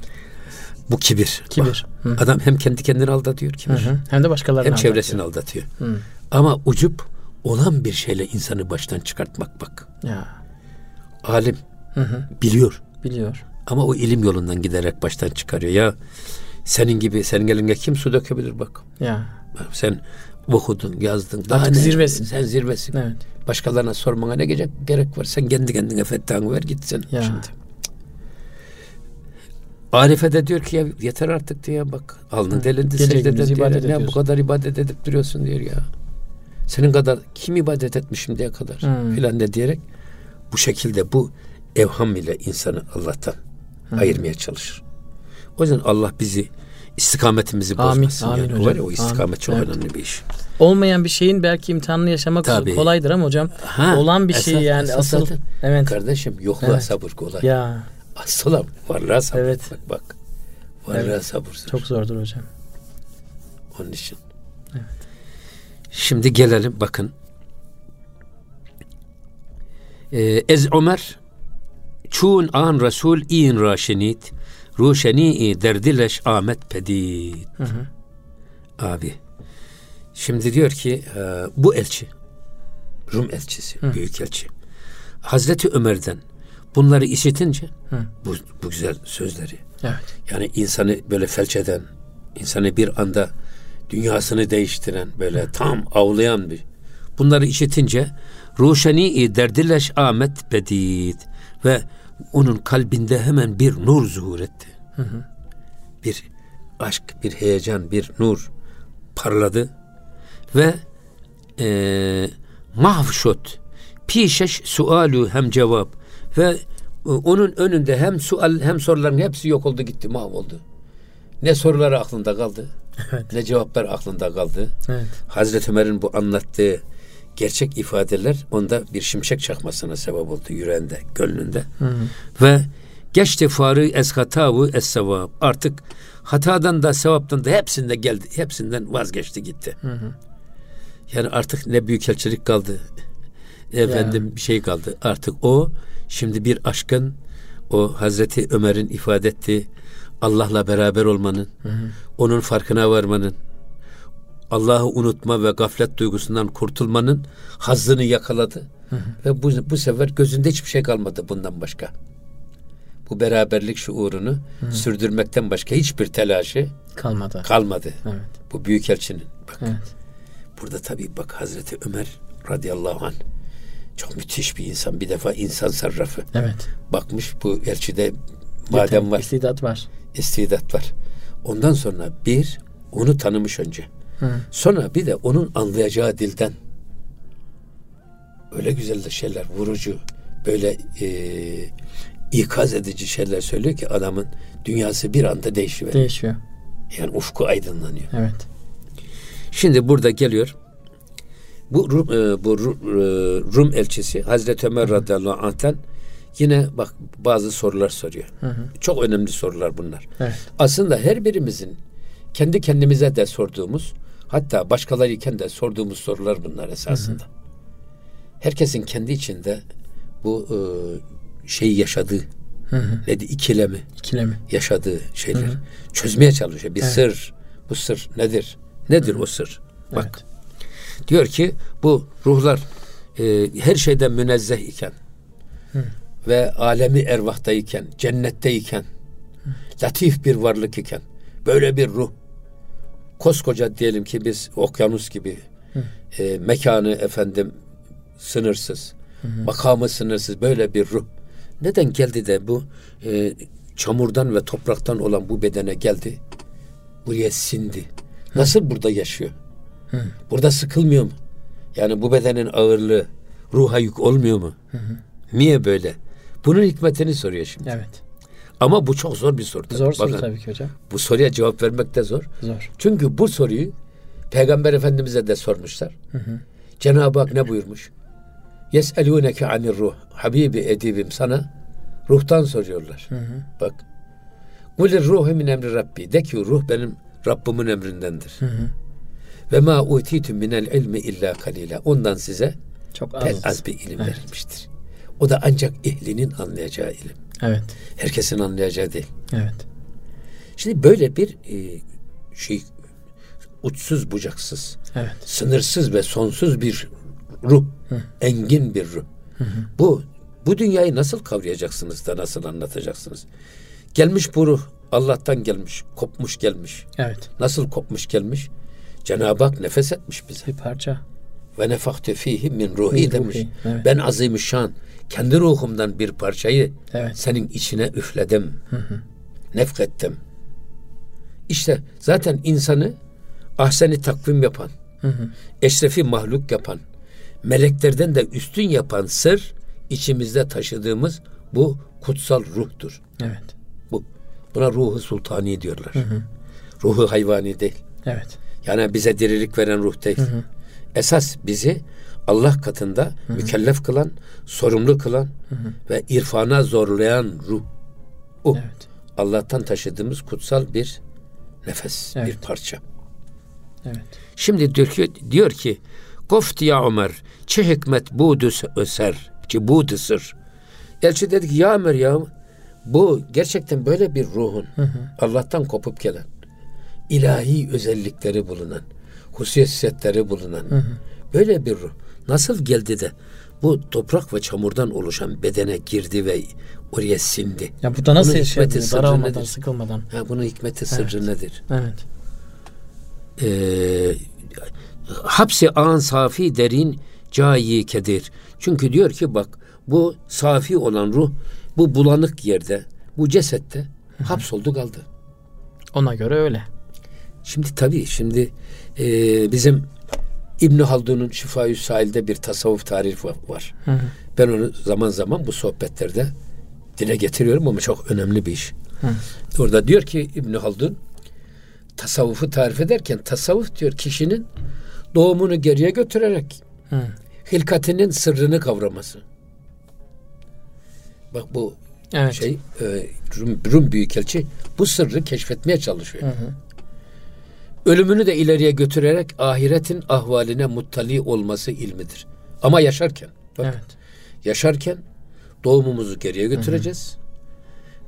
Bu kibir. Kibir. Adam hem kendi kendini aldatıyor kibir. Hı hı. Hem de başkalarını hem aldatıyor. Hem çevresini aldatıyor. Hı. Ama ucup olan bir şeyle insanı baştan çıkartmak bak. Ya. Alim. Hı hı. Biliyor. Biliyor. Ama o ilim yolundan giderek baştan çıkarıyor. Ya senin gibi, senin eline kim su dökebilir bak. Ya. Bak sen okudun, yazdın. Daha ne? Zirvesin. Sen zirvesin. Evet. Başkalarına sormana ne gerek, gerek var? Sen kendi kendine fettahını ver gitsin. Ya. Şimdi. Arife de diyor ki ya yeter artık diye bak. Alnın delindi secdeden diyor. Ne bu kadar ibadet edip duruyorsun diyor ya. Senin kadar kim ibadet etmişim diye kadar hmm. filan de diyerek bu şekilde bu evham ile insanı Allah'tan hmm. ayırmaya çalışır. O yüzden Allah bizi istikametimizi bozmasın. Amin, yani. Amin hocam. O istikamet amin. Çok evet. önemli bir iş. Olmayan bir şeyin belki imtihanını yaşamak Tabii. kolaydır ama hocam ha, olan bir esas, şey yani esas, asıl. Zaten. Evet. Kardeşim yokluğa evet. sabır kolay. Ya. Asıl varlığa sabır. Evet. Bak bak. Varlığa evet. sabır. Çok zordur hocam. Onun için. Evet. Şimdi gelelim bakın. Ee, Ez Ömer çun an Resul in Raşinit Ruşeni-i derdileş Ahmet Pedid. Hı hı. Abi. Şimdi diyor ki e, bu elçi. Rum elçisi. Hı. Büyük elçi. Hazreti Ömer'den bunları işitince hı. bu, bu güzel sözleri. Evet. Yani insanı böyle felç eden, insanı bir anda dünyasını değiştiren, böyle hı. tam avlayan bir. Bunları işitince Ruşeni-i derdileş Ahmet Pedid. Ve onun kalbinde hemen bir nur zuhur etti. Hı hı. Bir aşk, bir heyecan, bir nur parladı ve e, mahvşot pişeş sualu hem cevap ve e, onun önünde hem sual hem soruların hepsi yok oldu gitti, mahvoldu. Ne soruları aklında kaldı, evet. ne cevaplar aklında kaldı. Evet. Hazreti Ömer'in bu anlattığı gerçek ifadeler onda bir şimşek çakmasına sebep oldu yüreğinde, gönlünde. Hı hı. Ve Geçti fâri es hatâvu es sevâb. Artık hatadan da sevaptan da hepsinde geldi. Hepsinden vazgeçti gitti. Hı hı. Yani artık ne büyükelçilik kaldı. Efendim ya. Bir şey kaldı. Artık o şimdi bir aşkın, o Hazreti Ömer'in ifade ettiği Allah'la beraber olmanın, hı hı. onun farkına varmanın, Allah'ı unutma ve gaflet duygusundan kurtulmanın hazzını yakaladı. Hı hı. Ve bu, bu sefer gözünde hiçbir şey kalmadı bundan başka. Bu beraberlik şuurunu hı. sürdürmekten başka hiçbir telaşı kalmadı. Kalmadı. Evet. Bu büyükelçinin. Bak. Evet. Burada tabii bak Hazreti Ömer radıyallahu anh çok müthiş bir insan. Bir defa insan sarrafı. Evet. Bakmış bu elçide madem var. İstidat var. İstidat var. Ondan sonra bir onu tanımış önce. Hı. Sonra bir de onun anlayacağı dilden öyle güzel de şeyler, vurucu, böyle eee ikaz edici şeyler söylüyor ki adamın dünyası bir anda değişiyor. Değişiyor. Yani ufku aydınlanıyor. Evet. Şimdi burada geliyor. Bu Rum, bu Rum elçisi Hazreti Ömer radıyallahu anh'ten yine bak bazı sorular soruyor. Hı hı. Çok önemli sorular bunlar. Evet. Aslında her birimizin kendi kendimize de sorduğumuz, hatta başkalarıyken de sorduğumuz sorular bunlar esasında. Hı hı. Herkesin kendi içinde bu e, şeyi yaşadığı, hı hı. neydi, ikilemi, ikilemi yaşadığı şeyler. Hı hı. Çözmeye çalışıyor. Bir evet. sır. Bu sır nedir? Nedir hı hı. o sır? Bak. Evet. Diyor ki bu ruhlar e, her şeyden münezzeh iken hı. ve alemi ervahtayken, cennetteyken, hı. latif bir varlık iken, böyle bir ruh koskoca diyelim ki biz okyanus gibi hı. E, mekanı efendim sınırsız, hı hı. makamı sınırsız böyle bir ruh neden geldi de bu e, çamurdan ve topraktan olan bu bedene geldi, buraya sindi, nasıl hı. burada yaşıyor? Hı. Burada sıkılmıyor mu? Yani bu bedenin ağırlığı ruha yük olmuyor mu? Hı hı. Niye böyle? Bunun hikmetini soruyor şimdi. Evet. Ama bu çok zor bir soru. Tabii. Zor soru bakın, tabii ki hocam. Bu soruya cevap vermek de zor. Zor. Çünkü bu soruyu Peygamber Efendimiz'e de sormuşlar. Hı hı. Cenab-ı Hak ne buyurmuş? Yes'elûneke anir ruh. Habibi edibim sana ruhtan soruyorlar. Hı hı. Bak. Kulir ruhu min emri Rabbi. De ki ruh benim Rabbimin emrindendir. Hı hı. Ve ma utitum minel ilmi illa kalila. Ondan size çok az, az bir ilim evet. verilmiştir. O da ancak ehlinin anlayacağı ilim. Evet. Herkesin anlayacağı değil. Evet. Şimdi böyle bir e, şey uçsuz bucaksız, evet. sınırsız ve sonsuz bir ruh, hı. engin bir ruh. Hı hı. Bu bu dünyayı nasıl kavrayacaksınız da nasıl anlatacaksınız? Gelmiş bu ruh Allah'tan gelmiş, kopmuş gelmiş. Evet. Nasıl kopmuş gelmiş? Cenab-ı Hak nefes etmiş bize. Bir parça. Ve nefahtü fihi min ruhi demiş. Evet. Ben azimüşşan kendi ruhumdan bir parçayı evet. senin içine üfledim. Hı hı. Nefkettim. İşte zaten insanı ahsen-i takvim yapan, hı hı. eşrefi mahluk yapan, meleklerden de üstün yapan sır içimizde taşıdığımız bu kutsal ruhtur. Evet. Bu. Buna ruhu sultani diyorlar. Hı hı. Ruhu hayvani değil. Evet. Yani bize dirilik veren ruh değil. Hı hı. Esas bizi Allah katında hı hı. mükellef kılan, sorumlu kılan hı hı. ve irfana zorlayan ruh. O. Evet. Allah'tan taşıdığımız kutsal bir nefes, evet. bir parça. Evet. Şimdi diyor ki, diyor ki Koft ya Ömer, çi hikmet budu öser, çi budu sır. Elçi dedi ki ya Ömer ya, bu gerçekten böyle bir ruhun hı hı. Allah'tan kopup gelen, ilahi özellikleri bulunan, hususiyetleri bulunan hı hı. böyle bir ruh nasıl geldi de bu toprak ve çamurdan oluşan bedene girdi ve oraya sindi. Ya bu da nasıl yaşadı? Daralmadan, sıkılmadan. Ha, bunun hikmeti evet. sırrı nedir? Evet. Ee, hapsi an safi derin cayi kedir. Çünkü diyor ki bak bu safi olan ruh bu bulanık yerde, bu cesette hı hı. hapsoldu kaldı. Ona göre öyle. Şimdi tabii şimdi e, bizim İbn-i Haldun'un Şifayü Sahil'de bir tasavvuf tarifi var. Hı hı. Ben onu zaman zaman bu sohbetlerde dile getiriyorum ama çok önemli bir iş. Hı. Orada diyor ki İbn-i Haldun tasavvufu tarif ederken tasavvuf diyor kişinin doğumunu geriye götürerek hı. hilkatinin sırrını kavraması. Bak bu evet. şey e, Rum, Rum Büyükelçi bu sırrı keşfetmeye çalışıyor. Hı hı. Ölümünü de ileriye götürerek ahiretin ahvaline muttali olması ilmidir. Ama yaşarken, bak, evet. yaşarken doğumumuzu geriye götüreceğiz.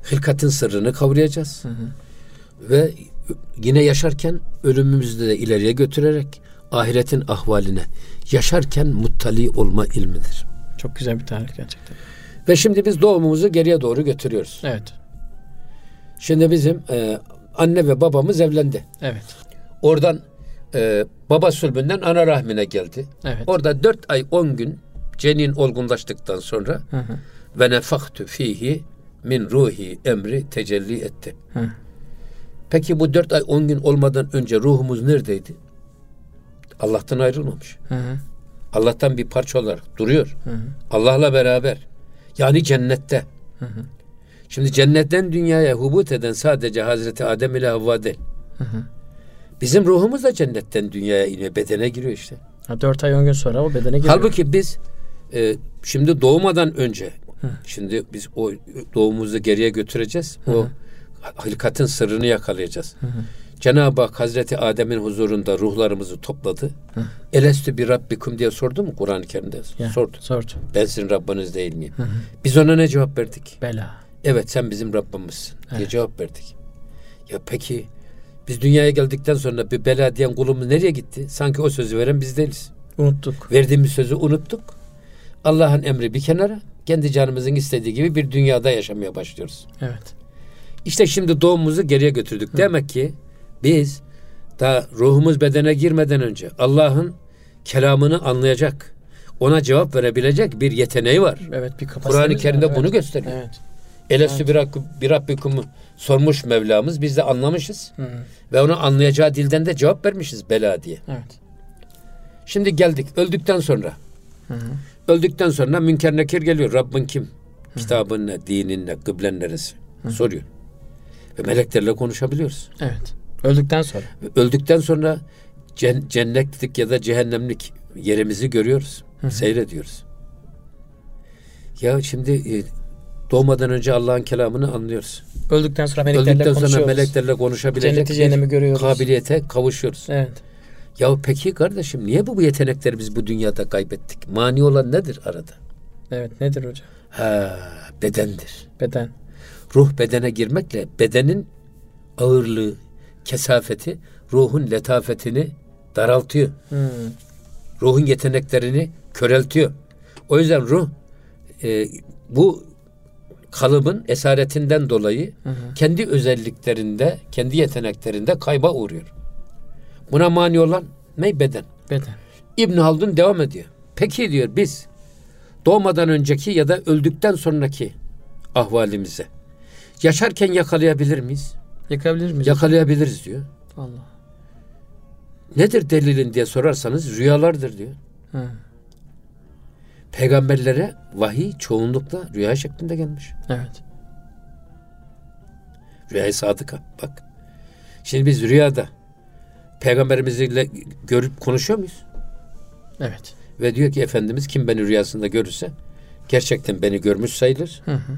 Hı hı. Hilkatin sırrını kavrayacağız. Hı hı. Ve yine yaşarken ölümümüzü de ileriye götürerek ahiretin ahvaline yaşarken muttali olma ilmidir. Çok güzel bir tarif gerçekten. Ve şimdi biz doğumumuzu geriye doğru götürüyoruz. Evet. Şimdi bizim e, anne ve babamız evlendi. Evet. Oradan e, baba sülbünden ana rahmine geldi. Evet. Orada dört ay on gün cenin olgunlaştıktan sonra hı hı. ve nefaktu fihi min ruhi emri tecelli etti. Hı. Peki bu dört ay on gün olmadan önce ruhumuz neredeydi? Allah'tan ayrılmamış. Hı hı. Allah'tan bir parça olarak duruyor. Hı hı. Allah'la beraber. Yani cennette. Hı hı. Şimdi cennetten dünyaya hubut eden sadece Hazreti Adem ile Havva değil. Hı hı. Bizim ruhumuz da cennetten dünyaya iniyor. Bedene giriyor işte. Ha, dört ay on gün sonra o bedene giriyor. Halbuki biz e, şimdi doğmadan önce hı. şimdi biz o doğumumuzu geriye götüreceğiz. Hı hı. O hilkatin sırrını yakalayacağız. Hı hı. Cenab-ı Hak Hazreti Adem'in huzurunda ruhlarımızı topladı. Hı. Elestü bir Rabbikum diye sordu mu Kur'an-ı Kerim'de? Ya, sordu. sordu. Ben sizin Rabbiniz değil miyim? Hı hı. Biz ona ne cevap verdik? Bela. Evet, sen bizim Rabbimizsin evet. diye cevap verdik. Ya peki biz dünyaya geldikten sonra bir bela diyen kulumuz nereye gitti? Sanki o sözü veren biz değiliz. Unuttuk. Verdiğimiz sözü unuttuk. Allah'ın emri bir kenara, kendi canımızın istediği gibi bir dünyada yaşamaya başlıyoruz. Evet. İşte şimdi doğumumuzu geriye götürdük. Hı. Demek ki biz daha ruhumuz bedene girmeden önce Allah'ın kelamını anlayacak, ona cevap verebilecek bir yeteneği var. Evet, bir Kur'an-ı Kerim'de evet. bunu gösteriyor. Evet. Elestü evet. bir Rabbikumu sormuş Mevlamız, biz de anlamışız. Hı. Ve onu anlayacağı dilden de cevap vermişiz bela diye. Evet. Şimdi geldik öldükten sonra. Hı. Öldükten sonra Münker Nekir geliyor. Rabbin kim? Hı. Kitabın ne? Dinin ne? Kıblen neresi? Hı. Soruyor. Ve meleklerle konuşabiliyoruz. Evet. Öldükten sonra. Öldükten sonra cennetlik ya da cehennemlik yerimizi görüyoruz. Hı hı. Seyrediyoruz. Ya şimdi doğmadan önce Allah'ın kelamını anlıyoruz. Öldükten sonra meleklerle Öldükten konuşuyoruz. Öldükten sonra meleklerle konuşabilecek Cenneti, cehennemi görüyoruz. Kabiliyete kavuşuyoruz. Evet. Ya peki kardeşim niye bu, bu yetenekleri biz bu dünyada kaybettik? Mani olan nedir arada? Evet, nedir hocam? Ha, bedendir. Beden. Ruh bedene girmekle bedenin ağırlığı, kesafeti ruhun letafetini daraltıyor. Hmm. Ruhun yeteneklerini köreltiyor. O yüzden ruh e, bu kalıbın esaretinden dolayı hı hı. kendi özelliklerinde, kendi yeteneklerinde kayba uğruyor. Buna mani olan ne? Beden. Beden. İbn-i Haldun devam ediyor. Peki diyor biz doğmadan önceki ya da öldükten sonraki ahvalimize yaşarken yakalayabilir miyiz? Yakalayabilir miyiz? Yakalayabiliriz diyor. Allah. Nedir delilin diye sorarsanız rüyalardır diyor. Hı. Peygamberlere vahiy çoğunlukla rüya şeklinde gelmiş. Evet. Rüya-i sadıka. Bak. Şimdi biz rüyada peygamberimizle görüp konuşuyor muyuz? Evet. Ve diyor ki Efendimiz kim beni rüyasında görürse gerçekten beni görmüş sayılır. Hı hı.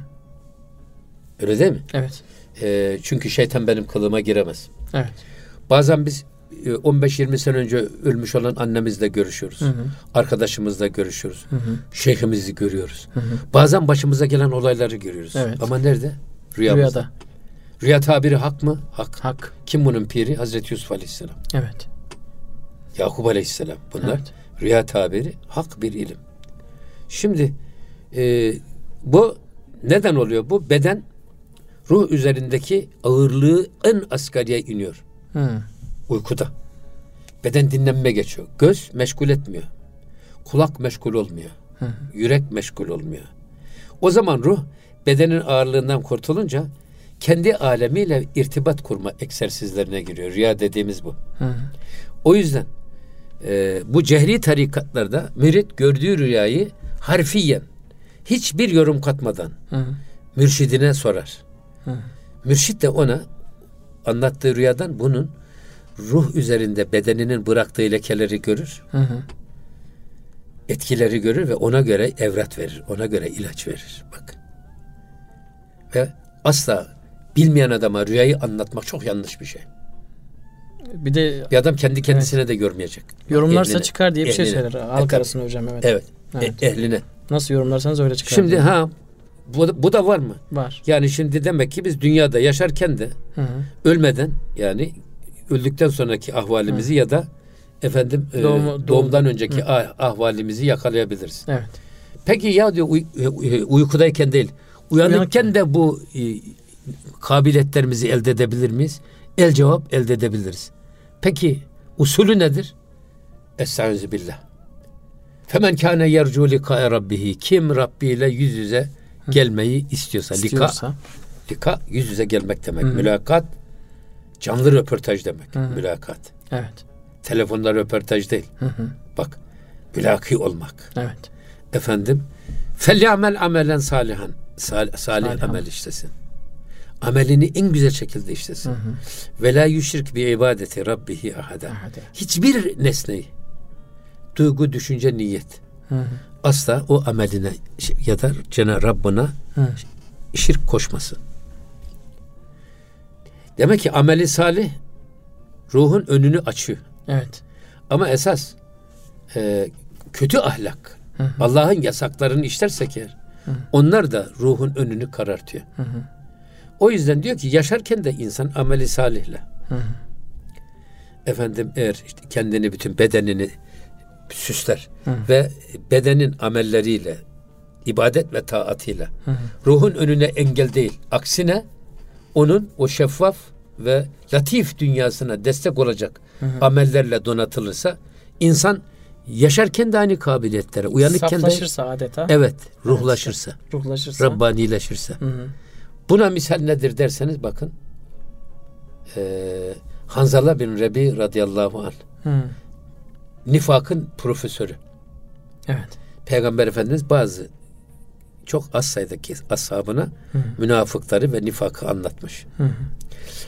Öyle değil mi? Evet. E, çünkü şeytan benim kılığıma giremez. Evet. Bazen biz e, on beş yirmi sene önce ölmüş olan annemizle görüşüyoruz. Hı hı. Arkadaşımızla görüşüyoruz. Hı hı. Şeyhimizi görüyoruz. Hı hı. Bazen başımıza gelen olayları görüyoruz. Evet. Ama nerede? Rüyamızda. Rüyada. Rüya tabiri hak mı? Hak. Hak. Kim bunun piri? Hazreti Yusuf Aleyhisselam. Evet. Yakub Aleyhisselam. Bunlar evet. rüya tabiri hak bir ilim. Şimdi e, bu neden oluyor? Bu beden ruh üzerindeki ağırlığı en asgariye iniyor. Hı. Uykuda. Beden dinlenme geçiyor. Göz meşgul etmiyor. Kulak meşgul olmuyor. Hı. Yürek meşgul olmuyor. O zaman ruh bedenin ağırlığından kurtulunca kendi alemiyle irtibat kurma egzersizlerine giriyor. Rüya dediğimiz bu. Hı. O yüzden e, bu cehri tarikatlarda mürit gördüğü rüyayı harfiyen hiçbir yorum katmadan hı. mürşidine sorar. Hı. Mürşid de ona anlattığı rüyadan bunun ruh üzerinde bedeninin bıraktığı lekeleri görür. Hı hı. Etkileri görür ve ona göre evrat verir. Ona göre ilaç verir. Bak. Ve asla bilmeyen adama rüyayı anlatmak çok yanlış bir şey. Bir de bir adam kendi kendisine evet. de görmeyecek. Yorumlarsa ehline, çıkar diye bir ehline. şey söyler. Halk arasında hocam evet. Evet. evet. Ehline. Nasıl yorumlarsanız öyle çıkar. Şimdi diye. ha bu, bu da var mı? Var. Yani şimdi demek ki biz dünyada yaşarken de Hı-hı. ölmeden yani öldükten sonraki ahvalimizi Hı. ya da efendim Doğumu, e, doğumdan doğum. önceki Hı. ahvalimizi yakalayabiliriz. Evet. Peki ya diyor uy, uy, uykudayken değil, uyanıkken Uyanık. de bu e, kabiliyetlerimizi elde edebilir miyiz? El cevap elde edebiliriz. Peki usulü nedir? Estağfirullah. Femen kâne yercu likâe rabbihi. Kim Rabbi ile yüz yüze gelmeyi istiyorsa. istiyorsa. Lika, lika yüz yüze gelmek demek. Hı-hı. Mülakat canlı röportaj demek. Hı-hı. Mülakat. Evet. Telefonla röportaj değil. Hı-hı. Bak mülaki olmak. Evet. Efendim felyamel amelen salihan. Sal, salih Salih amel işlesin. Amelini en güzel şekilde işlesin. Ve la yüşrik bi ibadeti rabbihi ahada. Hiçbir nesneyi, duygu, düşünce, niyet hı hı. asla o ameline ya da Cenab-ı Rabbına hı. şirk koşmasın. Demek ki ameli salih ruhun önünü açıyor. Evet. Ama esas e, kötü ahlak hı hı. Allah'ın yasaklarını işlersek eğer hı hı. onlar da ruhun önünü karartıyor. Hı hı. O yüzden diyor ki yaşarken de insan ameli salihle. Hı hı. Efendim eğer işte kendini bütün bedenini süsler hı hı. ve bedenin amelleriyle ibadet ve taatıyla hı hı. ruhun önüne engel değil. Aksine onun o şeffaf ve latif dünyasına destek olacak hı hı. amellerle donatılırsa insan yaşarken de aynı kabiliyetlere uyanıkken saflaşırsa de adeta. Evet, ruhlaşırsa. Evet, ruhlaşırsa. Rabbanileşirse. Hı hı. Buna misal nedir derseniz bakın e, Hanzala bin Rebi radıyallahu anh hmm. nifakın profesörü. Evet. Peygamber Efendimiz bazı çok az sayıdaki ashabına hmm. münafıkları ve nifakı anlatmış. Hmm.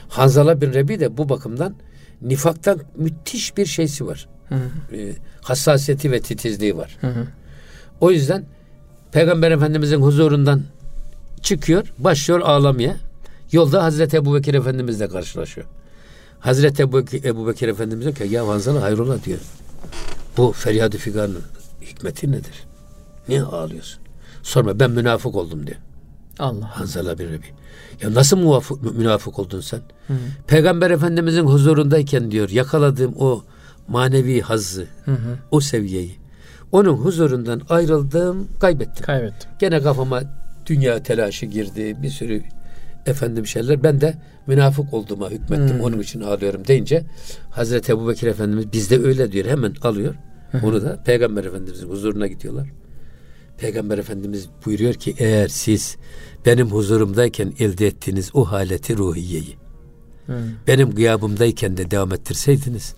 Hanzala bin Rebi de bu bakımdan nifaktan müthiş bir şeysi var. Hmm. E, hassasiyeti ve titizliği var. Hmm. O yüzden Peygamber Efendimizin huzurundan çıkıyor, başlıyor ağlamaya. Yolda Hazreti Ebubekir Efendimizle karşılaşıyor. Hazreti Ebubekir, Ebubekir Efendimiz diyor ki ya Hanzala hayrola diyor. Bu feryad-ı figanın hikmeti nedir? Niye ağlıyorsun? Sorma ben münafık oldum diyor. Allah. Hanzala bin Rebi. Ya nasıl muvafık, münafık oldun sen? Hı. Peygamber Efendimizin huzurundayken diyor yakaladığım o manevi hazzı, hı hı. o seviyeyi. Onun huzurundan ayrıldım, kaybettim. Kaybettim. Gene kafama dünya telaşı girdi, bir sürü efendim şeyler. Ben de münafık olduğuma hükmettim. Hmm. Onun için ağlıyorum deyince Hazreti Ebubekir Efendimiz bizde öyle diyor. Hemen alıyor. Hı-hı. Onu da Peygamber Efendimiz'in huzuruna gidiyorlar. Peygamber Efendimiz buyuruyor ki eğer siz benim huzurumdayken elde ettiğiniz o haleti ruhiyeyi Hı. benim gıyabımdayken de devam ettirseydiniz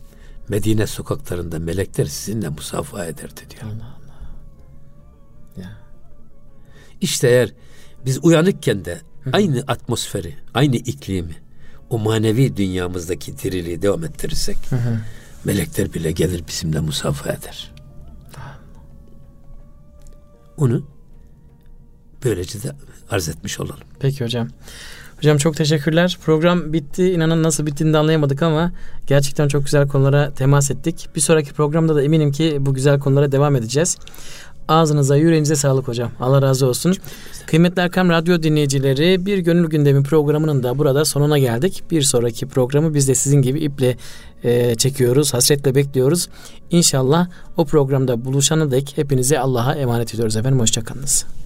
Medine sokaklarında melekler sizinle musafaha ederdi diyor. Allah Allah. Ya. İşte eğer biz uyanıkken de aynı atmosferi, aynı iklimi, o manevi dünyamızdaki diriliği devam ettirirsek hı hı. melekler bile gelir bizimle musafaha eder. Onu böylece de arz etmiş olalım. Peki hocam. Hocam çok teşekkürler. Program bitti. İnanın nasıl bittiğini de anlayamadık ama gerçekten çok güzel konulara temas ettik. Bir sonraki programda da eminim ki bu güzel konulara devam edeceğiz. Ağzınıza, yüreğinize sağlık hocam. Allah razı olsun. Kıymetli Erkam Radyo dinleyicileri, Bir Gönül Gündemi programının da burada sonuna geldik. Bir sonraki programı biz de sizin gibi iple e, çekiyoruz, hasretle bekliyoruz. İnşallah o programda buluşana dek hepinizi Allah'a emanet ediyoruz efendim. Hoşçakalınız.